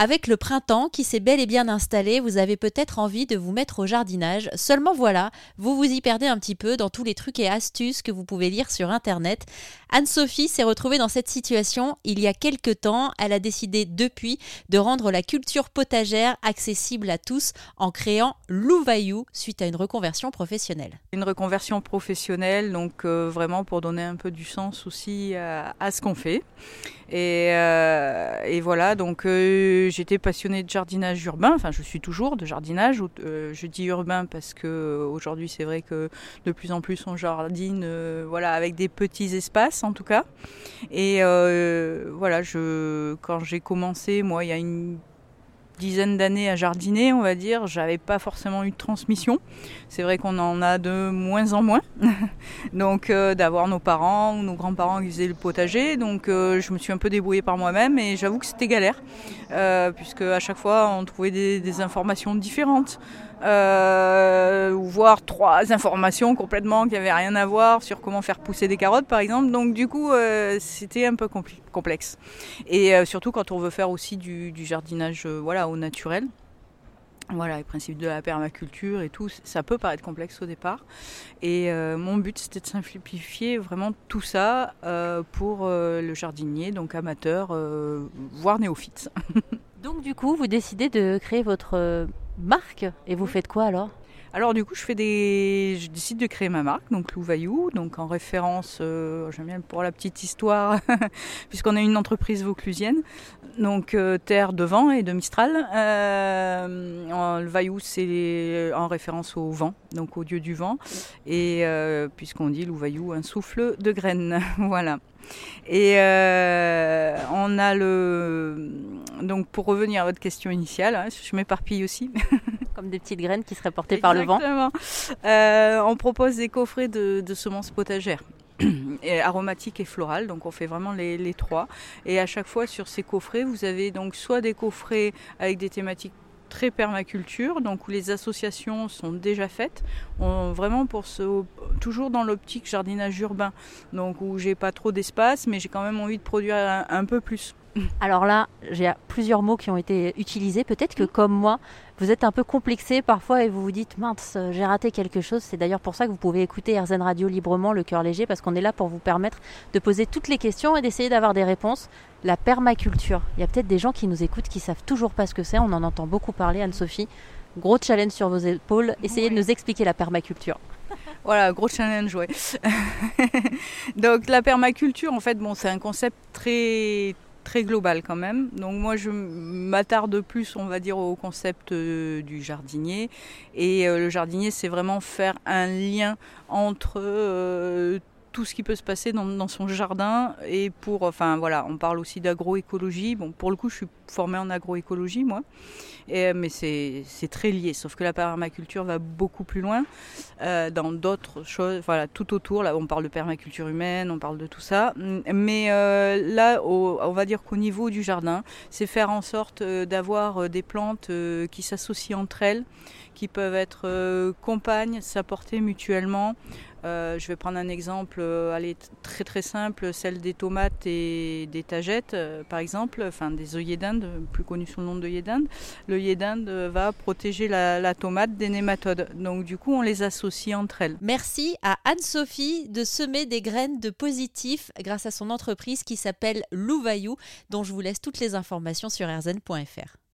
Avec le printemps qui s'est bel et bien installé, vous avez peut-être envie de vous mettre au jardinage. Seulement voilà, vous vous y perdez un petit peu dans tous les trucs et astuces que vous pouvez lire sur Internet. Anne-Sophie s'est retrouvée dans cette situation il y a quelques temps. Elle a décidé depuis de rendre la culture potagère accessible à tous en créant Louvaillou suite à une reconversion professionnelle. Une reconversion professionnelle, donc vraiment pour donner un peu du sens aussi à ce qu'on fait. Et voilà, donc j'étais passionnée de jardinage urbain, enfin je suis toujours de jardinage, je dis urbain parce qu'aujourd'hui c'est vrai que de plus en plus on jardine voilà, avec des petits espaces en tout cas. Et voilà, quand j'ai commencé, moi il y a une dizaine d'années à jardiner, on va dire, j'avais pas forcément eu de transmission. C'est vrai qu'on en a de moins en moins. Donc d'avoir nos parents ou nos grands-parents qui faisaient le potager, donc je me suis un peu débrouillée par moi-même et j'avoue que c'était galère puisque à chaque fois on trouvait des informations différentes voire trois informations complètement qui n'avaient rien à voir sur comment faire pousser des carottes par exemple. Donc du coup c'était un peu complexe et surtout quand on veut faire aussi du jardinage voilà, au naturel. Voilà, les principes de la permaculture et tout, ça peut paraître complexe au départ. Et mon but, c'était de simplifier vraiment tout ça pour le jardinier, donc amateur, voire néophyte. Donc du coup, vous décidez de créer votre marque et vous faites quoi alors ? Alors du coup, je décide de créer ma marque, donc Louvaillou, donc en référence, j'aime bien pour la petite histoire, puisqu'on est une entreprise vauclusienne, donc terre de vent et de Mistral. Louvaillou, c'est en référence au vent, donc au dieu du vent, et puisqu'on dit Louvaillou, un souffle de graines, voilà. Et on a donc pour revenir à votre question initiale, hein, je m'éparpille aussi. Comme des petites graines qui seraient portées Exactement. Par le vent. On propose des coffrets de semences potagères. Et aromatique et floral, donc on fait vraiment les trois. Et à chaque fois sur ces coffrets, vous avez donc soit des coffrets avec des thématiques très permaculture, donc où les associations sont déjà faites, vraiment toujours dans l'optique jardinage urbain, donc où j'ai pas trop d'espace, mais j'ai quand même envie de produire un peu plus. Alors là, j'ai plusieurs mots qui ont été utilisés. Peut-être que comme moi, vous êtes un peu complexé parfois et vous vous dites « mince, j'ai raté quelque chose ». C'est d'ailleurs pour ça que vous pouvez écouter Airzen Radio librement, le cœur léger, parce qu'on est là pour vous permettre de poser toutes les questions et d'essayer d'avoir des réponses. La permaculture, il y a peut-être des gens qui nous écoutent qui ne savent toujours pas ce que c'est. On en entend beaucoup parler, Anne-Sophie. Gros challenge sur vos épaules. Essayez de nous expliquer la permaculture. Voilà, gros challenge, ouais. Donc la permaculture, en fait, c'est un concept très global quand même. Donc moi je m'attarde plus, on va dire, au concept du jardinier. Et le jardinier, c'est vraiment faire un lien entre tout ce qui peut se passer dans son jardin et on parle aussi d'agroécologie. Bon, pour le coup, je suis formée en agroécologie moi, mais c'est très lié. Sauf que la permaculture va beaucoup plus loin dans d'autres choses. Voilà, tout autour. Là, on parle de permaculture humaine, on parle de tout ça. Mais là, on va dire qu'au niveau du jardin, c'est faire en sorte d'avoir des plantes qui s'associent entre elles, qui peuvent être compagnes, s'apporter mutuellement. Je vais prendre un exemple très très simple, celle des tomates et des tagettes par exemple, enfin des œillets d'Inde, plus connus sous le nom d'œillets d'Inde. L'œillet d'Inde va protéger la tomate des nématodes, donc du coup on les associe entre elles. Merci à Anne-Sophie de semer des graines de positif grâce à son entreprise qui s'appelle Louvaillou, dont je vous laisse toutes les informations sur airzen.fr.